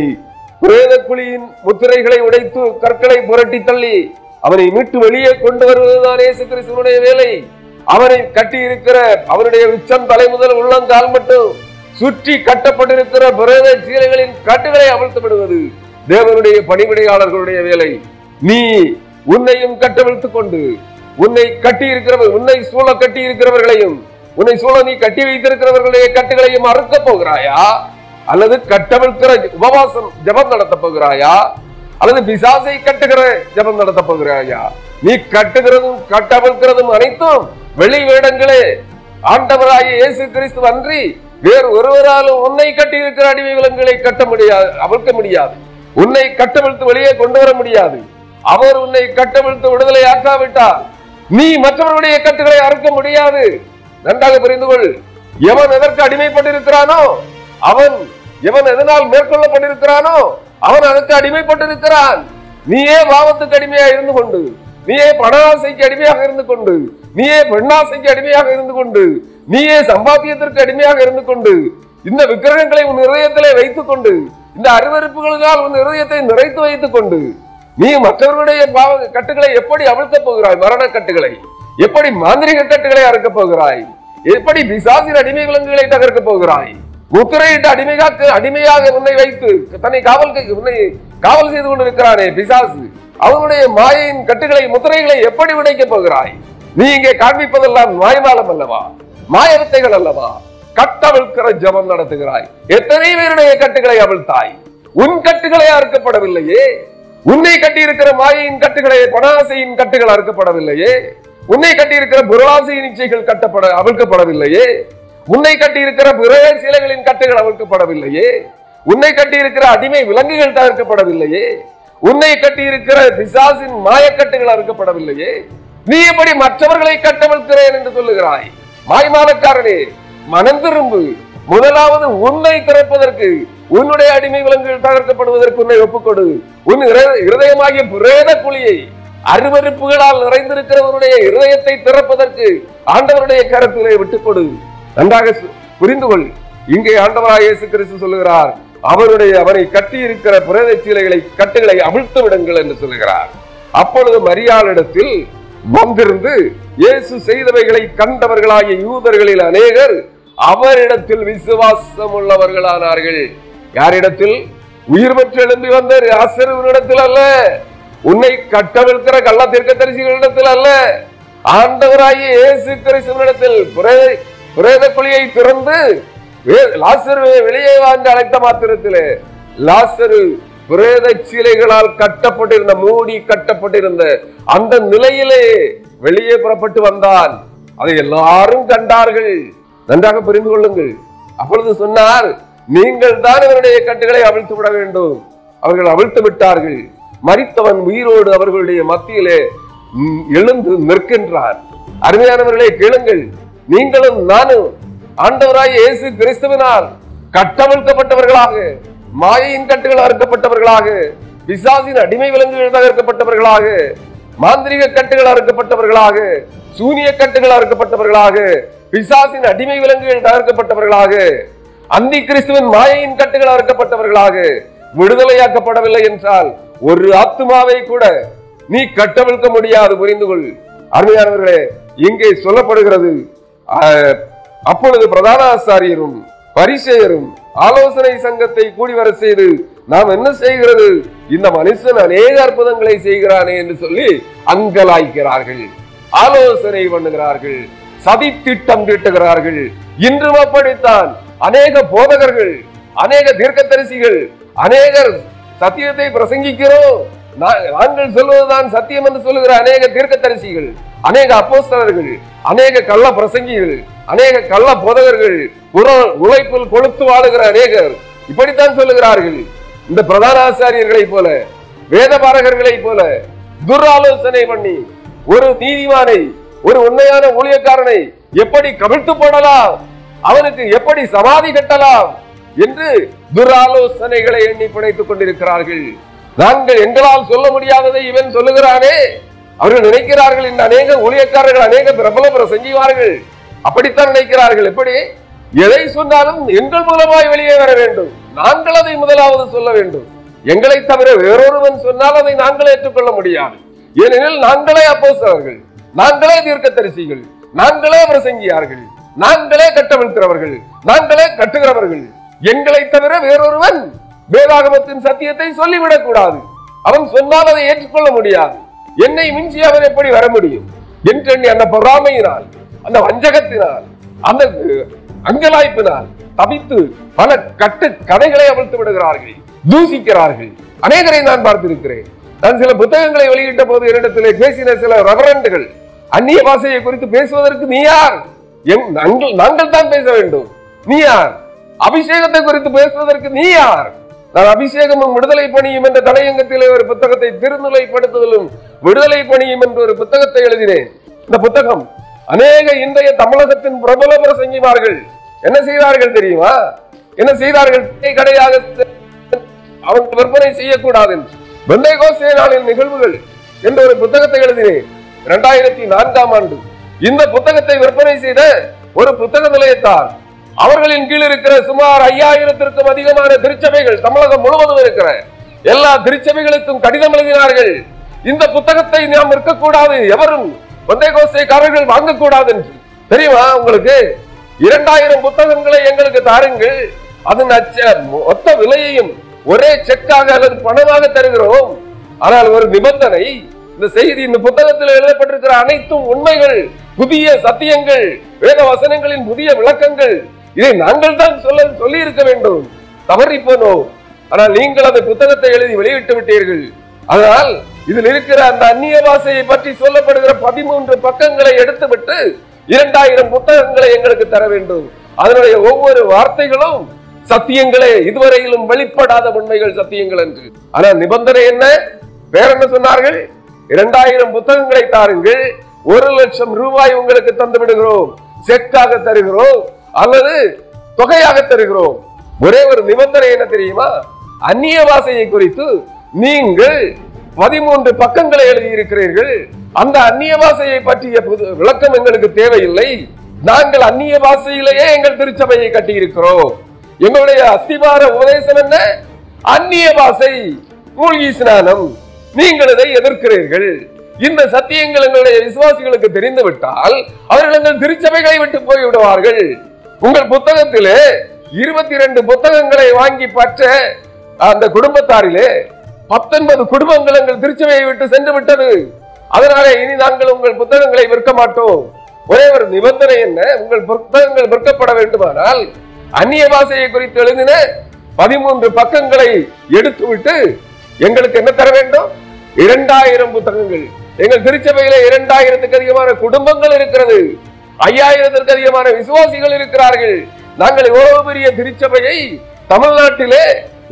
பிரேத குழியின் முத்திரைகளை உடைத்து கற்களை புரட்டி தள்ளி அவனை மீட்டு வெளியே கொண்டு வருவதுதான் இயேசு கிறிஸ்துவினுடைய வேலை. அவனை கட்டி இருக்கிற அவனுடைய உச்சம் தலை முதல் உள்ளங்கால் மட்டும் சுற்றி கட்டப்பட்டிருக்கிற பிரேத சீலைகளின் கட்டுகளை அவிழ்த்து விடுவது தேவனுடைய பணிவிடையாளர்களுடைய வேலை. நீ உன்னையும் கட்டவிழ்த்து கொண்டு உன்னை கட்டி இருக்கிறவர் உன்னை சூழ கட்டி இருக்கிறவர்களையும் உன்னை சூழ நீ கட்டி வைத்திருக்கிறவர்களுடைய கட்டுகளையும் அறுக்க போகிறாயா? அல்லது கட்டவிழ்க்கிற உபவாசம் ஜபம் நடத்த போகிறாயா? அல்லது பிசாசை கட்டுகிற ஜபம் நடத்த போகிறாயா? நீ கட்டுகிறதும் கட்டவிழ்க்கிறதும் அனைத்தும் வெளி வேடங்களே. ஆண்டவராகிய இயேசு கிறிஸ்து அன்றி வேறு ஒருவராலும் உன்னை கட்டி இருக்கிற அடிமைகளை கட்ட முடியாது, அவிழ்க்க முடியாது. உன்னை கட்டவிழ்த்து வெளியே கொண்டு வர முடியாது. அவர் உன்னை கட்டவிழ்த்து விடுதலை ஆக்காவிட்டால் நீ மற்றவர்களுடைய கட்டுகளை அறுக்க முடியாது. நன்றாக புரிந்து கொள். எவன் எதற்கு அடிமைப்பட்டிருக்கிறானோ அவன் எவன் எதனால் மேற்கொள்ளப்பட்டிருக்கிறானோ அவன் அதற்கு அடிமைப்பட்டிருக்கிறான். நீயே பாவத்துக்கு அடிமையாக இருந்து கொண்டு, நீயே பணாசைக்கு அடிமையாக இருந்து கொண்டு, நீயே பெண்ணாசைக்கு அடிமையாக இருந்து கொண்டு, நீயே சம்பாத்தியத்திற்கு அடிமையாக இருந்து கொண்டு, இந்த விக்கிரகங்களை உன் இதயத்திலே வைத்துக் கொண்டு, இந்த அருவருப்புகளால் உன் இதயத்தை நிறைத்து வைத்துக் கொண்டு நீ மற்றவர்களுடைய பாவ கட்டுகளை எப்படி அவிழ்க்க போகிறாய்? மரண கட்டுகளை எப்படி, மாந்திரிக கட்டுகளை அறுக்க போகிறாய்? எப்படி பிசாசின் அடிமை விலங்குகளை தகர்க்க போகிறாய்? முத்திரையிட்டு அடிமைகாக்கு அடிமையாக உன்னை வைத்து தன்னை காவல் உன்னை காவல் செய்து கொண்டிருக்கிறானே பிசாசு, அவனுடைய மாயின் கட்டுகளை முத்திரைகளை எப்படி உடைக்க போகிறாய்? நீ இங்கே காண்பிப்பதெல்லாம் மாயமாலம் அல்லவா, மாயத்தைகள் அல்லவா? கட்டவிழ்கிற ஜபம் நடத்துகிறாய். எத்தனை பேருடைய கட்டுகளை அவிழ்த்தாய்? உன் கட்டுகளை அறுக்கப்படவில்லையே. உன்னை கட்டி இருக்கிற மாயையின் கட்டுகளை, பணாசையின் கட்டுகள் அறுக்கப்படவில்லையே. உன்னை கட்டி இருக்கிற புரளாசையின் இச்சைகள் கட்டப்பட அவிழ்க்கப்படவில்லையே. உன்னை கட்டி இருக்கிற பிறைய சிலைகளின் கட்டுகள் அவிழ்க்கப்படவில்லையே. உன்னை கட்டி இருக்கிற அடிமை விலங்குகள் தவிர்க்கப்படவில்லையே. உன்னை கட்டி இருக்கிற பிசாசின் மாயக்கட்டுகள் அறுக்கப்படவில்லையே. நீ எப்படி மற்றவர்களை கட்டவிழ்க்கிறேன் என்று சொல்லுகிறாய்? மாய்மாலக்காரனே, மனம் திரும்பு. முதலாவது உன்னை திறப்பதற்கு, உன்னுடைய அடிமை விலங்குகள் தகர்க்கப்படுவதற்கு உன்னை ஒப்புக்கொடு. உன் இருதயமாகிய பிரேத குழியை, அருவருப்புகளால் நிறைந்திருக்கிறவருடைய இருதயத்தை திறப்பதற்கு ஆண்டவருடைய கரத்திலே விட்டுக்கொடு. நன்றாக புரிந்து கொள். இங்கே ஆண்டவராக இயேசு கிறிஸ்து சொல்லுகிறார், அவருடைய அவரை கட்டி இருக்கிற பிரேத சீலைகளை கட்டுகளை அவிழ்த்து விடுங்கள் என்று சொல்லுகிறார். அப்பொழுது மரியாளிடத்தில் வந்திருந்து இயேசு செய்தவைகளை கண்டவர்களாகிய யூதர்களில் அநேகர் அவரிடத்தில் விசுவாசம் உள்ளவர்களானார்கள். யாரிடத்தில்? உயிர் பெற்று எழும்பி வந்த லாசருவினிடத்தில் அல்ல, உன்னை கட்டவிழ்க்கிற கள்ள தீர்க்கதரிசிகளிடத்தில் அல்ல, ஆண்டவராகிய இயேசு கிறிஸ்துவினிடத்தில். பிரேத குழியை திறந்து லாசருவை வெளியே வாழ்ந்து அழைத்த மாத்திரத்திலே லாசரு பிரேத சீலைகளால் கட்டப்பட்டிருந்த, மூடி கட்டப்பட்டிருந்த அந்த நிலையிலே வெளியே புறப்பட்டு வந்தான். அதை எல்லாரும் கண்டார்கள். நன்றாக புரிந்து கொள்ளுங்கள். அப்பொழுது சொன்னார், நீங்கள் தான் இவருடைய கட்டுகளை அவிழ்த்து விட வேண்டும். அவர்கள் அவிழ்த்து விட்டார்கள். மறித்தவன் உயிரோடு அவர்களுடைய மத்தியிலே எழுந்து நிற்கின்றான். அருமையானவர்களே, கேளுங்கள். நீங்களும் நானும் ஆண்டவராகிய இயேசு கிறிஸ்துவினால் கட்டவிழ்க்கப்பட்டவர்களாக, மாயையின் கட்டுகள் அறுக்கப்பட்டவர்களாக, பிசாசின் அடிமை விலங்குகள் தகர்க்கப்பட்டவர்களாக, மாந்திரிக கட்டுகள் அறுக்கப்பட்டவர்களாக, சூனிய கட்டுகள் அறுக்கப்பட்டவர்களாக, பிசாசின் அடிமை விலங்குகள் தகர்க்கப்பட்டவர்களாக, அந்தி கிறிஸ்துவின் மாயையின் கட்டுகள் அறுக்கப்பட்டவர்களாக விடுதலையாக்கப்படவில்லை என்றால் ஒரு ஆத்துமாவை கூட நீ கட்டவிழ்க்க முடியாது. புரிந்து கொள். அருமையானவர்களே, இங்கே சொல்லப்படுகிறது, அப்பொழுது பிரதான ஆசாரியரும் பரிசேயரும் ஆலோசனை சங்கத்தை கூடி வர செய்து, நாம் என்ன செய்கிறது? இந்த மனுஷன் அநேக அற்புதங்களை செய்கிறானே என்று சொல்லி அங்கலாய்க்கிறார்கள், ஆலோசனை பண்ணுகிறார்கள், சதி திட்டம் தீட்டுகிறார்கள். இன்றும் அப்படித்தான் அநேக போதகர்கள், அநேக தீர்க்கதரிசிகள், அநேகர் சத்தியத்தை பிரசங்கிக்கிறோம், நாங்கள் சொல்வதுதான் சத்தியம் என்று சொல்லுகிற அநேக தீர்க்கதரிசிகள், அநேக அப்போஸ்தலர்கள், அநேக கள்ள பிரசங்கிகள், அநேக கள்ள போதகர்கள், உழைப்பில் கொளுத்து வாழுகிற அநேகர் இப்படித்தான் சொல்லுகிறார்கள். இந்த பிரதான ஆசாரியர்களை போல, வேத பாரகர்களை போல துராலோசனை பண்ணி ஒரு நீதிமானை, ஒரு உண்மையான ஊழியக்காரனை எப்படி கவிழ்த்து போடலாம், அவனுக்கு எப்படி சமாதி கட்டலாம் என்று துராலோசனைகளை எண்ணி பிணைத்துக் கொண்டிருக்கிறார்கள். நாங்கள் எங்களால் சொல்ல முடியாததை இவன் சொல்லுகிறானே, அவர்கள் நினைக்கிறார்கள். இந்த அநேக ஊழியக்காரர்கள், அநேக பிரபல பிரசங்கிவார்கள் அப்படித்தான் நினைக்கிறார்கள். எப்படி? எதை சொன்னாலும் எங்கள் மூலமாய் வெளியே வர வேண்டும், நாங்கள் அதை முதலாவது சொல்ல வேண்டும். எங்களை தவிர வேறொருவன் சொன்னால் அதை நாங்களே ஏற்றுக்கொள்ள முடியாது. ஏனெனில் நாங்களே அப்போஸ்தலர்கள், நாங்களே தீர்க்கதரிசிகள், நாங்களே பிரசங்கியார்கள், நாங்களே கட்டவிழ்க்கிறவர்கள், நாங்களே கட்டுகிறவர்கள். எங்களை தவிர வேறொருவன் வேதாகமத்தின் சத்தியத்தை சொல்லிவிடக் கூடாது. அவன் சொன்னால் அதை ஏற்றுக்கொள்ள முடியாது. என்னை மிஞ்சி அவன் எப்படி வர முடியும் என்று எண்ணி அந்த பொறாமையினால், அந்த வஞ்சகத்தினால், அந்த அங்கலாய்ப்பினால் தவித்து பல கட்டு கதைகளை அவிழ்த்து விடுகிறார்கள், தூசிக்கிறார்கள். அநேகரை நான் பார்த்திருக்கிறேன். நான் சில புத்தகங்களை வெளியிட்ட போது என்னிடத்திலே பேசின சில ரெவரண்டுகள் அந்நிய பாஷையை குறித்து பேசுவதற்கு நீ யார், நாங்கள் தான் பேச வேண்டும், நீ யார், அபிஷேகத்தை குறித்து பேசுவதற்கு நீ யார். நான் அபிஷேகமும் விடுதலை பணியும் என்ற தலையங்கத்திலே ஒரு புத்தகத்தை, திருநிலைப்படுத்துதலும் விடுதலை பணியும் என்ற ஒரு புத்தகத்தை எழுதினேன். இந்த புத்தகம் அநேக இன்றைய தமிழகத்தின் பிரபல பிரசங்கிமார்கள் என்ன செய்தார்கள் தெரியுமா? என்ன செய்தார்கள்? கடையாக அவன் விற்பனை செய்யக்கூடாது. பெந்தேகோஸ்தே நாளின் நிகழ்வுகள் என்ற ஒரு புத்தகத்தை எழுதினேன் இரண்டாயிரத்தி நான்காம் ஆண்டு. இந்த புத்தகத்தை விற்பனை செய்த ஒரு புத்தக நிலையத்தார், அவர்களின் கீழ் இருக்கிற சுமார் ஐயாயிரத்திற்கும் அதிகமான திருச்சபைகள் தமிழகம் முழுவதும் இருக்கிற எல்லா திருச்சபைகளுக்கும் கடிதம் எழுதினார்கள். இந்த புத்தகத்தை நாம் இருக்கக்கூடாது, எவரும் பெந்தேகோஸ்தேக்காரர்கள் வாங்கக்கூடாது என்று. தெரியுமா உங்களுக்கு? இரண்டாயிரம் புத்தகங்களை எங்களுக்கு தாருங்கள், அதன் அச்ச மொத்த விலையையும் ஒரே செக்காக அல்லது பணமாக தருகிறோம். ஆனால் ஒரு நிபந்தனை, இந்த செய்தி, இந்த புத்தகத்தில் எழுதப்பட்டிருக்கிற அனைத்தும் உண்மைகள், புதிய சத்தியங்கள், வேத வசனங்களின் புதிய விளக்கங்கள். இதை நாங்கள் தான் சொல்ல சொல்லி இருக்க வேண்டும், தவறி போனோம். ஆனால் நீங்கள் அந்த புத்தகத்தை எழுதி வெளியிட்டு விட்டீர்கள். ஆனால் இதில் இருக்கிற அந்த அந்நிய பாஷையை பற்றி சொல்லப்படுகிற பதிமூன்று பக்கங்களை எடுத்துவிட்டு இரண்டாயிரம் புத்தகங்களை எங்களுக்கு தர வேண்டும். அதனுடைய ஒவ்வொரு வார்த்தைகளும் சத்தியங்களே, இதுவரையிலும் வெளிப்படாத உண்மைகள், சத்தியங்கள் என்று. ஆனால் நிபந்தனை என்ன? வேற என்ன சொன்னார்கள்? இரண்டாயிரம் புத்தகங்களை தாருங்கள், ஒரு லட்சம் ரூபாய் உங்களுக்கு தந்து விடுகிறோம், செக்காக தருகிறோம் அல்லது தொகையாக தருகிறோம். ஒரே ஒரு நிபந்தனை என்ன தெரியுமா? அந்நிய பாஷையை குறித்து நீங்கள் பதிமூன்று பக்கங்களை எழுதியிருக்கிறீர்கள், அந்த அந்நிய பாஷையை பற்றிய விளக்கம் எங்களுக்கு தேவையில்லை. நாங்கள் அந்நிய பாஷையிலேயே எங்கள் திருச்சபையை கட்டியிருக்கிறோம். எங்களுடைய அஸ்திபார உபதேசம் என்ன? அந்நிய பாஷை, மூழ்கி ஸ்நானம். நீங்கள் இதை எதிர்க்கிறீர்கள். இந்த சத்தியங்கள் எங்களுடைய விசுவாசிகளுக்கு தெரிந்துவிட்டால் அவர்கள் எங்கள் திருச்சபைகளை விட்டு போய்விடுவார்கள். உங்கள் புத்தகத்திலே இருபத்தி இரண்டு புத்தகங்களை வாங்கி பற்ற அந்த குடும்பத்தாரிலே பத்தொன்பது குடும்பங்கள் எங்கள் திருச்சபையை விட்டு சென்று விட்டது. அதனாலே இனி நாங்கள் உங்கள் புத்தகங்களை விற்க மாட்டோம். ஒரே ஒரு நிபந்தனை என்ன? உங்கள் புத்தகங்கள் விற்கப்பட வேண்டுமானால் அந்நிய பாஷையை குறித்து எழுதின பதிமூன்று பக்கங்களை எடுத்து விட்டு எங்களுக்கு என்ன தர வேண்டும்? இரண்டாயிரம் புத்தகங்கள். எங்கள் திருச்சபையில இரண்டாயிரத்துக்கு அதிகமான குடும்பங்கள் இருக்கிறது, ஐயாயிரத்திற்கு அதிகமான விசுவாசிகள் இருக்கிறார்கள். நாங்கள் இவ்வளவு பெரிய திருச்சபையை தமிழ்நாட்டிலே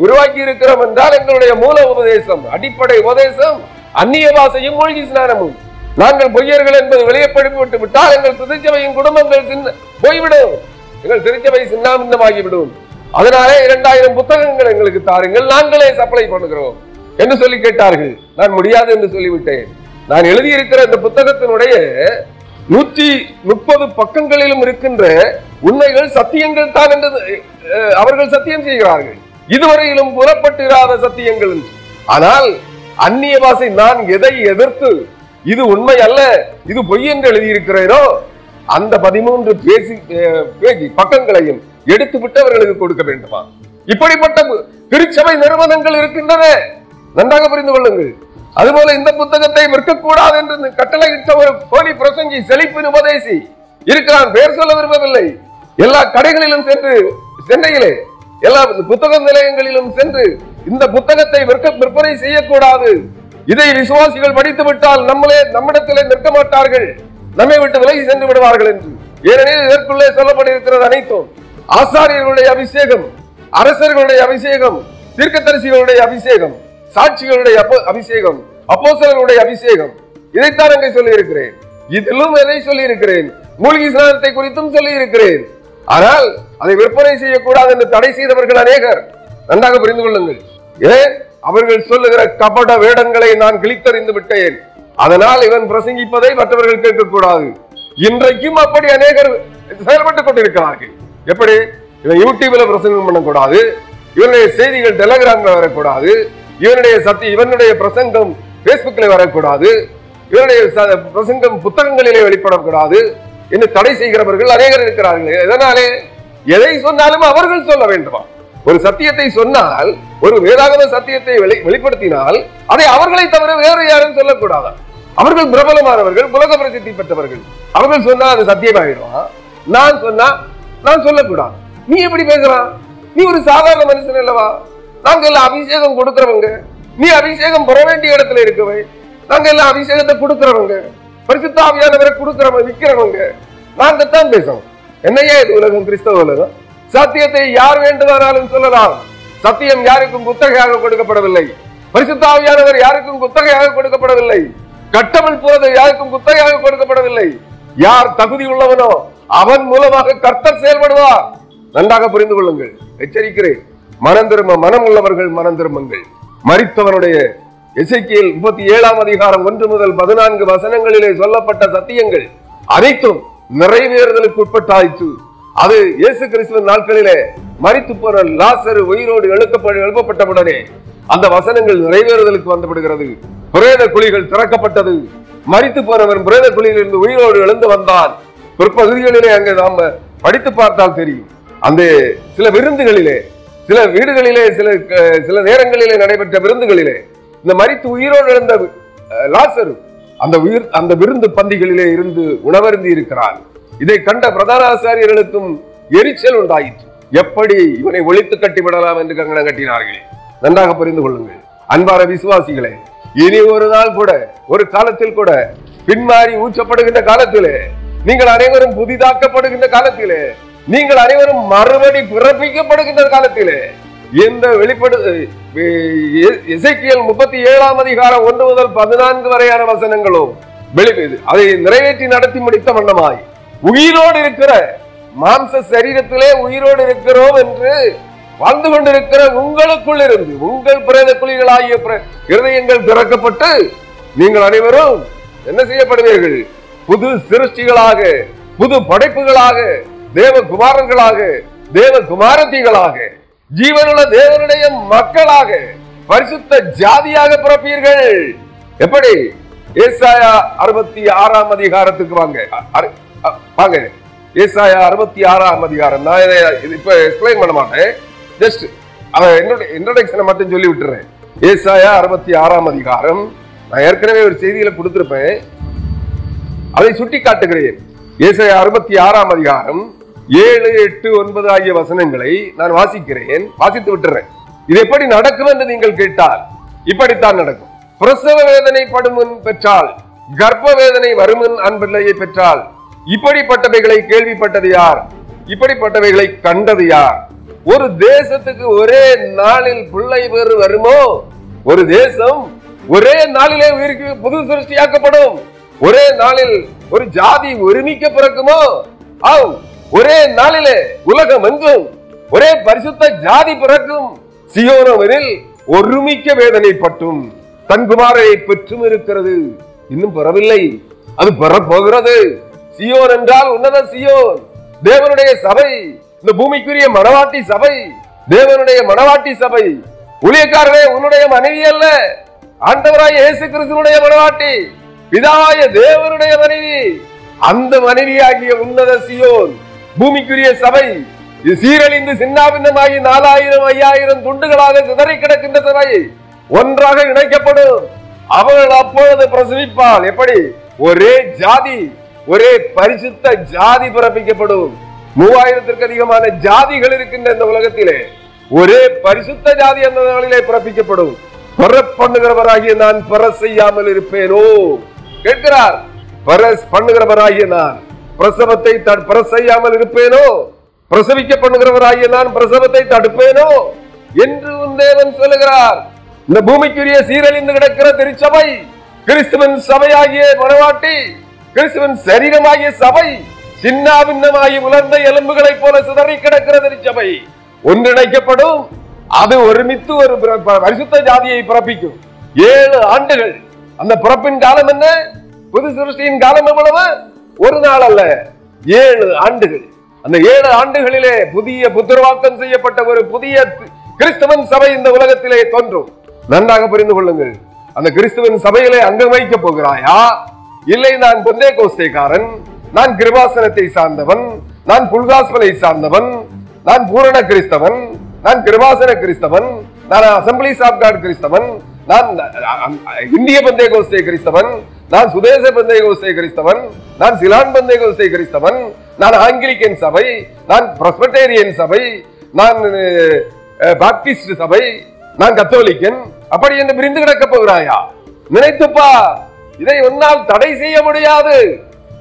உருவாக்கி இருக்கிறோம் என்றால் எங்களுடைய மூல உபதேசம், அடிப்படை உபதேசம் அந்நிய பாஷையும் மூழ்கி ஸ்நானமும். நாங்கள் பொய்யர்கள் என்பது வெளியப்படுத்தி விட்டு விட்டால் எங்கள் திருச்சபையின் குடும்பங்கள் போய்விடும், எங்கள் திருச்சபை சின்னாமிந்தமாகிவிடும். அதனாலே இரண்டாயிரம் புத்தகங்கள் எங்களுக்கு தாருங்கள், நாங்களே சப்ளை பண்ணுகிறோம் என்று சொல்லி கேட்டார்கள். நான் முடியாது என்று சொல்லிவிட்டேன். நான் எழுதியிருக்கிற இந்த புத்தகத்தினுடைய நூற்றி முப்பது பக்கங்களிலும் இருக்கின்ற உண்மைகள், சத்தியங்கள் தான் என்று அவர்கள் சத்தியம் செய்கிறார்கள், இதுவரையிலும் புறப்பட்டிராத சத்தியங்கள். ஆனால் அந்நிய பாஷை நான் எதை எதிர்த்து இது உண்மை அல்ல, இது பொய் என்று எழுதியிருக்கிறேனோ அந்த பதிமூன்று பேசி பக்கங்களையும் எடுத்து விட்டு அவர்களுக்கு கொடுக்க வேண்டுமா? இப்படிப்பட்ட திருச்சபை நிறுவனங்கள் இருக்கின்றன, நன்றாக புரிந்து கொள்ளுங்கள். அதுபோல இந்த புத்தகத்தை விற்கக்கூடாது என்று கட்டளையிட்ட ஒரு போலி பிரசங்கி, செழிப்பின் உபதேசி இருக்கிறான். பெயர் சொல்ல விரும்பவில்லை. எல்லா கடைகளிலும் சென்று, சென்னையிலே எல்லா புத்தக நிலையங்களிலும் சென்று இந்த புத்தகத்தை விற்க விற்பனை செய்யக்கூடாது, இதை விசுவாசிகள் படித்து விட்டால் நம்மளே நம்மிடத்திலே நிற்க மாட்டார்கள், நம்மை விட்டு விலகி சென்று விடுவார்கள் என்று. ஏனெனில் இதற்குள்ளே சொல்லப்பட்டிருக்கிறது அனைத்தும் ஆசாரியர்களுடைய அபிஷேகம், அரசர்களுடைய அபிஷேகம், தீர்க்கதரிசிகளுடைய அபிஷேகம், சாட்சிகளுடைய அபிஷேகம், அப்போஸ்தலர்களுடைய அபிஷேகம். இதைத்தான் அங்கே சொல்லி இருக்கிறேன். இதிலும் எதை சொல்லி இருக்கிறேன்? மூழ்கி ஸ்நானத்தை குறித்தும் சொல்லி இருக்கிறேன். ஆனால் அதை விற்பனை செய்யக்கூடாது என்று தடை செய்தவர்கள் அநேகர், நன்றாக புரிந்து கொள்ளுங்கள். ஏன்? அவர்கள் சொல்லுகிற கபட வேடங்களை நான் கிழித்தறிந்து விட்டேன், அதனால் இவன் பிரசங்கிப்பதை மற்றவர்கள் கேட்கக்கூடாது. இன்றைக்கும் அப்படி அநேகர் செயல்பட்டுக் கொண்டிருக்கிறார்கள். எப்படி? இவன் யூடியூப்ல பிரசங்கம் பண்ணக்கூடாது, இவனுடைய செய்திகள் டெலகிராம்ல வரக்கூடாது, இவனுடைய சத்தி இவனுடைய பிரசங்கம் பேஸ்புக்ல வரக்கூடாது, இவனுடைய பிரசங்கம் புத்தகங்களிலே வெளிப்படக்கூடாது என்று தடை செய்கிறவர்கள் அநேகர் இருக்கிறார்கள். எதனாலே? எதை சொன்னாலும் அவர்கள் சொல்ல வேண்டுமா? ஒரு சத்தியத்தை சொன்னால், ஒரு வேதாகம சத்தியத்தை வெளிப்படுத்தினால் அதை அவர்களை தவிர வேறு யாரும் சொல்லக்கூடாது. அவர்கள் பிரபலமானவர்கள், உலக பிரசித்தி பெற்றவர்கள். அவர்கள் சொன்னா அது சத்தியமாகிடுமா? நான் சொன்னா நான் சொல்லக்கூடாது. நீ எப்படி பேசுறான்? நீ ஒரு சாதாரண மனுஷன் அல்லவா? நாங்கள் எல்லாம் அபிஷேகம் கொடுக்கிறவங்க. நீ அபிஷேகம் பெற வேண்டிய இடத்துல இருக்கவே. நாங்கள் எல்லாம் அபிஷேகத்தை கொடுக்கிறவங்க, பரிசுத்த ஆவியானவரை கொடுக்கிறவங்க, விற்கிறவங்க. நாங்கள் தான் பேசணும். என்னையா இது உலகம், கிறிஸ்தவ உலகம்? சத்தியத்தை யார் வேண்டுமானாலும் சொல்லலாம். சத்தியம் யாருக்கும் குத்தகையாக கொடுக்கப்படவில்லை. பரிசுத்த ஆவியானவர் யாருக்கும் குத்தகையாக கொடுக்கப்படவில்லை. கட்டமல் போவது யாருக்கும் குத்தகையாக கொடுக்கப்படவில்லை. யார் தகுதி உள்ளவனோ அவன் மூலமாக கர்த்தர் செயல்படுவார். நன்றாக புரிந்து கொள்ளுங்கள். எச்சரிக்கிறேன். மனம் திரும்ப மனம் உள்ளவர்கள் மனம் திரும்புங்கள். மறித்தவனுடைய எசேக்கியேல் முப்பத்தி ஏழாம் அதிகாரம் ஒன்று முதல் பதினான்கு வசனங்களிலே சொல்லப்பட்ட சத்தியங்கள் அனைத்தும் நிறைவேறுதலுக்கு உட்பட்டாயிற்று. அது இயேசு கிறிஸ்துவின் நாட்களிலே மரித்து போன லாசரு உயிரோடு எழுக்கப்பட்டு எழுப்பப்பட்டவுடனே அந்த வசனங்கள் நிறைவேறுதலுக்கு வந்துவிடுகிறது. பிரேத குழிகள் திறக்கப்பட்டது. மரித்து போனவன் பிரேத குழியிலிருந்து உயிரோடு எழுந்து வந்தான். பிற்பகுதிகளிலே அங்கே நாம் படித்து பார்த்தால் தெரியும். அந்த சில விருந்துகளிலே, சில வீடுகளிலே, சில சில நேரங்களிலே நடைபெற்ற விருந்துகளிலே இந்த மரித்து உயிரோடு எழுந்த லாசரு அந்த உயிர் அந்த விருந்து பந்திகளிலே இருந்து உணவருந்தி இருக்கிறார். இதை கண்ட பிரதான ஆசாரியர்களுக்கும் எரிச்சல் உண்டாயிற்று. எப்படி இவனை ஒழித்து கட்டிவிடலாம் என்று கங்கணம் கட்டினார்கள். நன்றாக புரிந்து கொள்ளுங்கள் அன்பார விசுவாசிகளே. இனி ஒரு நாள் கூட, ஒரு காலத்தில் கூட, பின்மாறி ஊற்றப்படுகின்ற காலத்திலே, நீங்கள் அனைவரும் புதிதாக்கப்படுகின்ற காலத்திலே, நீங்கள் அனைவரும் மறுபடி பிறப்பிக்கப்படுகின்ற காலத்திலே, இந்த வெளிப்படு எசேக்கியேல் முப்பத்தி ஏழாம் அதிகாரம் ஒன்று முதல் பதினான்கு வரையான வசனங்களும் வெளிப்பது அதை நிறைவேற்றி நடத்தி முடித்த வண்ணமாய் உயிரோடு இருக்கிற மாம்ச சரீரத்திலே உயிரோடு இருக்கிறோம் என்று வாழ்ந்து கொண்டிருக்கிற உங்களுக்குள் இருந்து உங்கள் பிரேத குழிகளாகிய இருதயங்கள் திறக்கப்பட்டு நீங்கள் அனைவரும் என்ன செய்யப்படுவீர்கள்? புது சிருஷ்டிகளாக, புது படைப்புகளாக, தேவகுமாரர்களாக, தேவகுமாரத்திகளாக, ஜீவனுள்ள தேவனுடைய மக்களாக, பரிசுத்த ஜாதியாக பிறப்பீர்கள். எப்படி? ஏசாயா அறுபத்தி ஆறாம் அதிகாரத்துக்கு வாங்க. வாங்க, ஏசாயா அறுபத்தி ஆறாம் அதிகாரம். நான் இதை இப்ப எக்ஸ்பிளைன் பண்ண மாட்டேன். ஜஸ்ட் என்னோட இன்ட்ரோடக்ஷனை மட்டும் சொல்லி விட்டுறேன். ஏசாயா அறுபத்தி ஆறாம் அதிகாரம் நான் ஏற்கனவே ஒரு செய்தியில கொடுத்திருப்பேன். அதை சுட்டி காட்டுகிறேன். ஏசாயா அறுபத்தி ஆறாம் அதிகாரம் ஏழு, எட்டு, ஒன்பது ஆகிய வசனங்களை நான் வாசிக்கிறேன். வாசித்து விட்டுறேன். இது எப்படி நடக்கும் என்று நீங்கள் கேட்டால் இப்படித்தான் நடக்கும். பிரசவ வேதனை படுமுன் பெற்றால், கர்ப்ப வேதனை வருமுன் அன்பிள்ளையை பெற்றால், இப்படிப்பட்டவைகளை கேள்விப்பட்டது யார்? இப்படிப்பட்டவைகளை கண்டது யார்? ஒரு தேசத்துக்கு ஒரே நாளில் பிள்ளை பேறு வருமோ? ஒரு தேசம் ஒரே நாளிலே உயிருக்கு புது சிருஷ்டியாக்கப்படும். ஒரே நாளில் ஒரு ஜாதி ஒருமிக்க பிறக்குமோ? ஒரே நாளிலே உலகம் எங்கும் ஒரே பரிசுத்த ஜாதி பிறக்கும். சியோனவரில் ஒருமிக்க வேதனை பட்டும் தன் குமாரரை பெற்றும் இருக்கிறது. இன்னும் பெறவில்லை, அது பெறப்போகிறது. சியோன் என்றால் உன்னத சியோன், தேவனுடைய சபை, இந்த பூமிக்குரிய மணவாட்டி சபை, தேவனுடைய மணவாட்டி சபை. ஊழியக்காரரே, உன்னுடைய மனைவி அல்ல, ஆண்டவராய் இயேசு கிறிஸ்துவினுடைய மணவாட்டி, பிதாவாய தேவனுடைய மனைவி. அந்த மனைவியாகிய உன்னத சியோன், பூமிக்குரிய சபை, சீரழிந்து சின்னாபின்னமாகி நாலாயிரம் ஐயாயிரம் துண்டுகளாக சிதறி கிடக்கின்ற சபை ஒன்றாக இணைக்கப்படும். அவள் அப்பொழுது பிரசவிப்பாள். எப்படி? ஒரே ஜாதி, ஒரே பரிசுத்த ஜாதி பிறப்பிக்கப்படும். மூவாயிரத்திற்கு அதிகமான ஜாதிகள் இருக்கின்ற இந்த உலகத்திலே ஒரே பரிசுத்த ஜாதி அந்த நாளிலே பிறப்பிக்கப்படும். பண்ணுகிறவராகிய நான் பெற செய்யாமல் இருப்பேனோ? கேட்கிறார். பண்ணுகிறவராகிய நான் பிரசவத்தை பெற செய்யாமல் இருப்பேனோ? பிரசவிக்க பண்ணுகிறவராகிய நான் பிரசவத்தை தடுப்பேனோ என்று உன் தேவன் சொல்லுகிறார். இந்த பூமிக்குரிய சீரழிந்து கிடக்கிற திருச்சபை, கிறிஸ்துவின் சபையாகிய மனவாட்டி, கிறிஸ்துவின் சரீரமாகிய சபை, சின்னாபின்னமாகி உலர்ந்த எலும்புகளை போல சிதறி கிடக்கிற திருச்சபை ஒன்றிணைக்கப்படும். அது ஒருமித்து ஒரு பரிசுத்த ஜாதியை பிறப்பிக்கும். ஏழு ஆண்டுகள். அந்த பிறப்பின் காலம் என்ன? புது சிருஷ்டியின் காலம் எவ்வளவு? ஒரு நாள் அல்ல, ஏழு ஆண்டுகள். அந்த ஏழு ஆண்டுகளிலே புதிய புத்திரவாக்கம் செய்யப்பட்ட ஒரு புதிய கிறிஸ்தவன் சபை இந்த உலகத்திலே தோன்றும். நன்றாக புரிந்து கொள்ளுங்கள். அந்த கிறிஸ்தவன் சபையிலே அங்கம் வைக்க போகிறாயா? இல்லை, நான் பெந்தேகோஸ்தேக்காரன், நான் கிருபாசனத்தை சார்ந்தவன், நான் புல்காஸ்பலை சார்ந்தவன், நான் பூரண கிறிஸ்தவன், நான் கிருபாசன கிறிஸ்தவன், நான் அசெம்பிளி ஆஃப் காட் கிறிஸ்தவன், நான் இந்திய பெந்தேகோஸ்தே கிறிஸ்தவன், நான் சுதேச பெந்தேகோஸ்தே கிறிஸ்தவன், நான் சிலான் பெந்தேகோஸ்தே கிறிஸ்தவன், நான் ஆங்கிலிக்கன் சபை, நான் பிரஸ்பெட்டேரியன் சபை, நான் பாப்டிஸ்ட் சபை, நான் கத்தோலிக்கன், அப்படி என்று பிரிந்து கிடக்க போகிறாயா? நினைத்துப்பா, இதை ஒன்னால் தடை செய்ய முடியாது.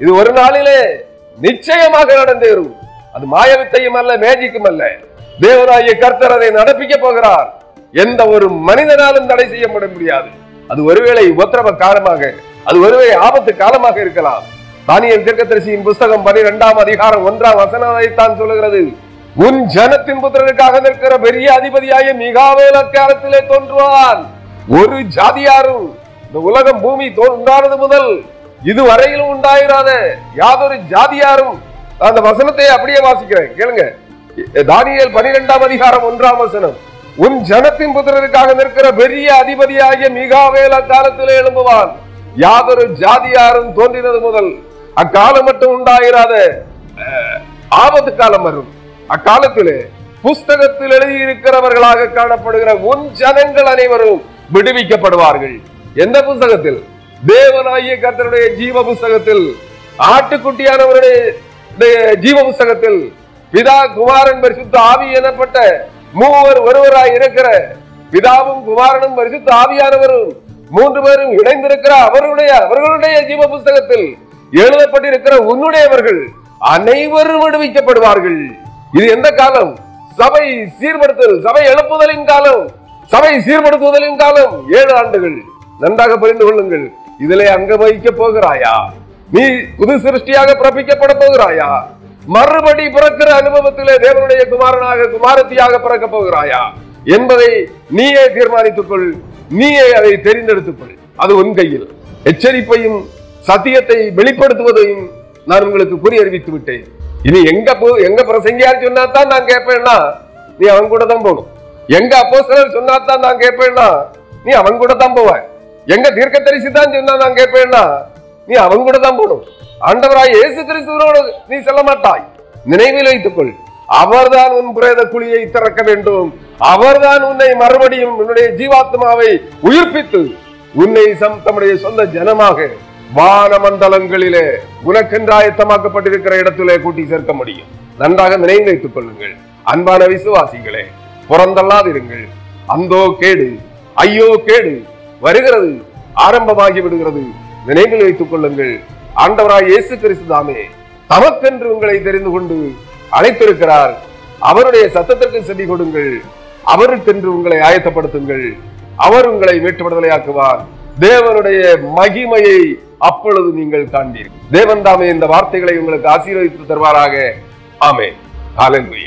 இது ஒரு நாளிலே நிச்சயமாக நடந்தேறும். அது மாயவித்தையும் அல்ல, மேஜிக்கும் அல்ல. தேவனாகிய கர்த்தர் அதை நடப்பிக்க போகிறார். எந்த ஒரு மனிதனாலும் தடை செய்ய முடியாது. அது ஒருவேளை உபத்திரவ காலமாக, அது ஒருவேளை ஆபத்து காலமாக இருக்கலாம். தானியல் தீர்க்கதரிசியின் புத்தகம் பனிரெண்டாம் அதிகாரம் ஒன்றாம் வசனத்தைத்தான் சொல்லுகிறது. உன் ஜனத்தின் புத்திரனுக்காக நிற்கிற பெரிய அதிபதியாகிய மிகாவேல் அக்காலத்திலே தோன்றுவான். ஒரு ஜாதியாரும் இந்த உலகம் பூமி தோன்றானது முதல் இதுவரையிலும் உண்டாயிராத யாதொரு ஜாதியாரும், அந்த வசனத்தை அப்படியே வாசிக்கிறேன், கேளுங்க. தானியல் பனிரெண்டாம் அதிகாரம் ஒன்றாம் வசனம். உன் ஜனத்தின் புத்திரருக்காக நிற்கிற பெரிய அதிபதியாகிய மிகாவேல் அக்காலத்திலே எழும்புவான். யாதொரு ஜாதியாரும் தோன்றினது முதல் அக்காலம் மட்டும் உண்டாயிராத ஆபத்து காலம் வரும். அக்காலத்திலே புஸ்தகத்தில் எழுதியிருக்கிறவர்களாக காணப்படுகிற உன் ஜனங்கள் அனைவரும் விடுவிக்கப்படுவார்கள். எந்த புஸ்தகத்தில்? தேவனாகிய கர்த்தருடைய ஜீவ புஸ்தகத்தில், ஆட்டுக்குட்டியானவருடைய ஜீவ புஸ்தகத்தில், பிதா குமாரன் பரிசுத்த ஆவி எனப்பட்ட மூவர் ஒருவராய் இருக்கிற பிதாவும் குமாரனும் பரிசுத்த ஆவியானவரும் மூன்று பேரும் இணைந்திருக்கிற அவருடைய அவர்களுடைய ஜீவ புஸ்தகத்தில் எழுதப்பட்டிருக்கிற உன்னுடையவர்கள் அனைவரும் விடுவிக்கப்படுவார்கள். இது எந்த காலம்? சபை சீர்படுத்தல், சபை எழுப்புதலின் காலம், சபை சீர்படுத்துதலின் காலம். ஏழு ஆண்டுகள். நன்றாக புரிந்து கொள்ளுங்கள். இதிலே அங்கம் வகிக்க போகிறாயா? நீ புது சிருஷ்டியாக பிறப்பிக்கப்பட போகிறாயா? மறுபடி பிறக்கிற அனுபவத்திலே தேவனுடைய குமாரனாக குமாரத்தியாக பிறக்க போகிறாயா என்பதை நீயே தீர்மானித்துக்கொள். நீயே அதை தெரிந்தெடுத்துக்கொள். அது உன் கையில். எச்சரிப்பையும் சத்தியத்தை வெளிப்படுத்துவதையும் நான் உங்களுக்கு குறி அறிவித்து விட்டேன். இனி எங்க போ எங்க பிரசங்கியார் சொன்னா தான் நான் கேட்பேன்னா நீ அவன் கூட தான் போகணும். எங்க அப்போஸ்தலர் சொன்னா தான் நான் கேட்பேன்னா நீ அவன் கூட தான் போவ. எங்க தீர்க்கதரிசி தான் சொன்னா நான் கேட்பேன்னா நீ அவன் கூட தான் போகணும். ஆண்டவராய் இயேசு கிறிஸ்துவோடு நீ செல்ல மாட்டாய். நினைவில் வைத்துக்கொள், அவர்தான் உன் பிரேத குழியை திறக்க வேண்டும். அவர்தான் உன்னை மறுபடியும் உன்னுடைய ஜீவாத்மாவை உயிர்ப்பித்து உன்னை தம்முடைய சொந்த ஜனமாக வானமண்டலங்களிலே உனக்கென்று ஆயத்தமாக்கப்பட்டிருக்கிற இடத்திலே கூட்டி சேர்க்க முடியும். நன்றாக நினைவில் வைத்துக் கொள்ளுங்கள். அன்பான விசுவாசிகளே, புறந்தள்ளாதிருங்கள். அந்தோ கேடு, ஐயோ கேடு வருகிறது, ஆரம்பமாகி விடுகிறது. நினைவில் வைத்துக் கொள்ளுங்கள். ஆண்டவராய் இயேசு கிறிஸ்து தாமே தமக்கென்று உங்களை தெரிந்து கொண்டு அழைத்திருக்கிறார். அவருடைய சத்தத்திற்கு செவி கொடுங்கள். அவருக்கென்று உங்களை ஆயத்தப்படுத்துங்கள். அவர் உங்களை மீட்டு விடுதலையாக்குவார். தேவனுடைய மகிமையை அப்பொழுது நீங்கள் காண்பீர்கள். தேவன் தாமே இந்த வார்த்தைகளை உங்களுக்கு ஆசீர்வதித்து தருவாராக. ஆமென். ஹல்லேலூயா.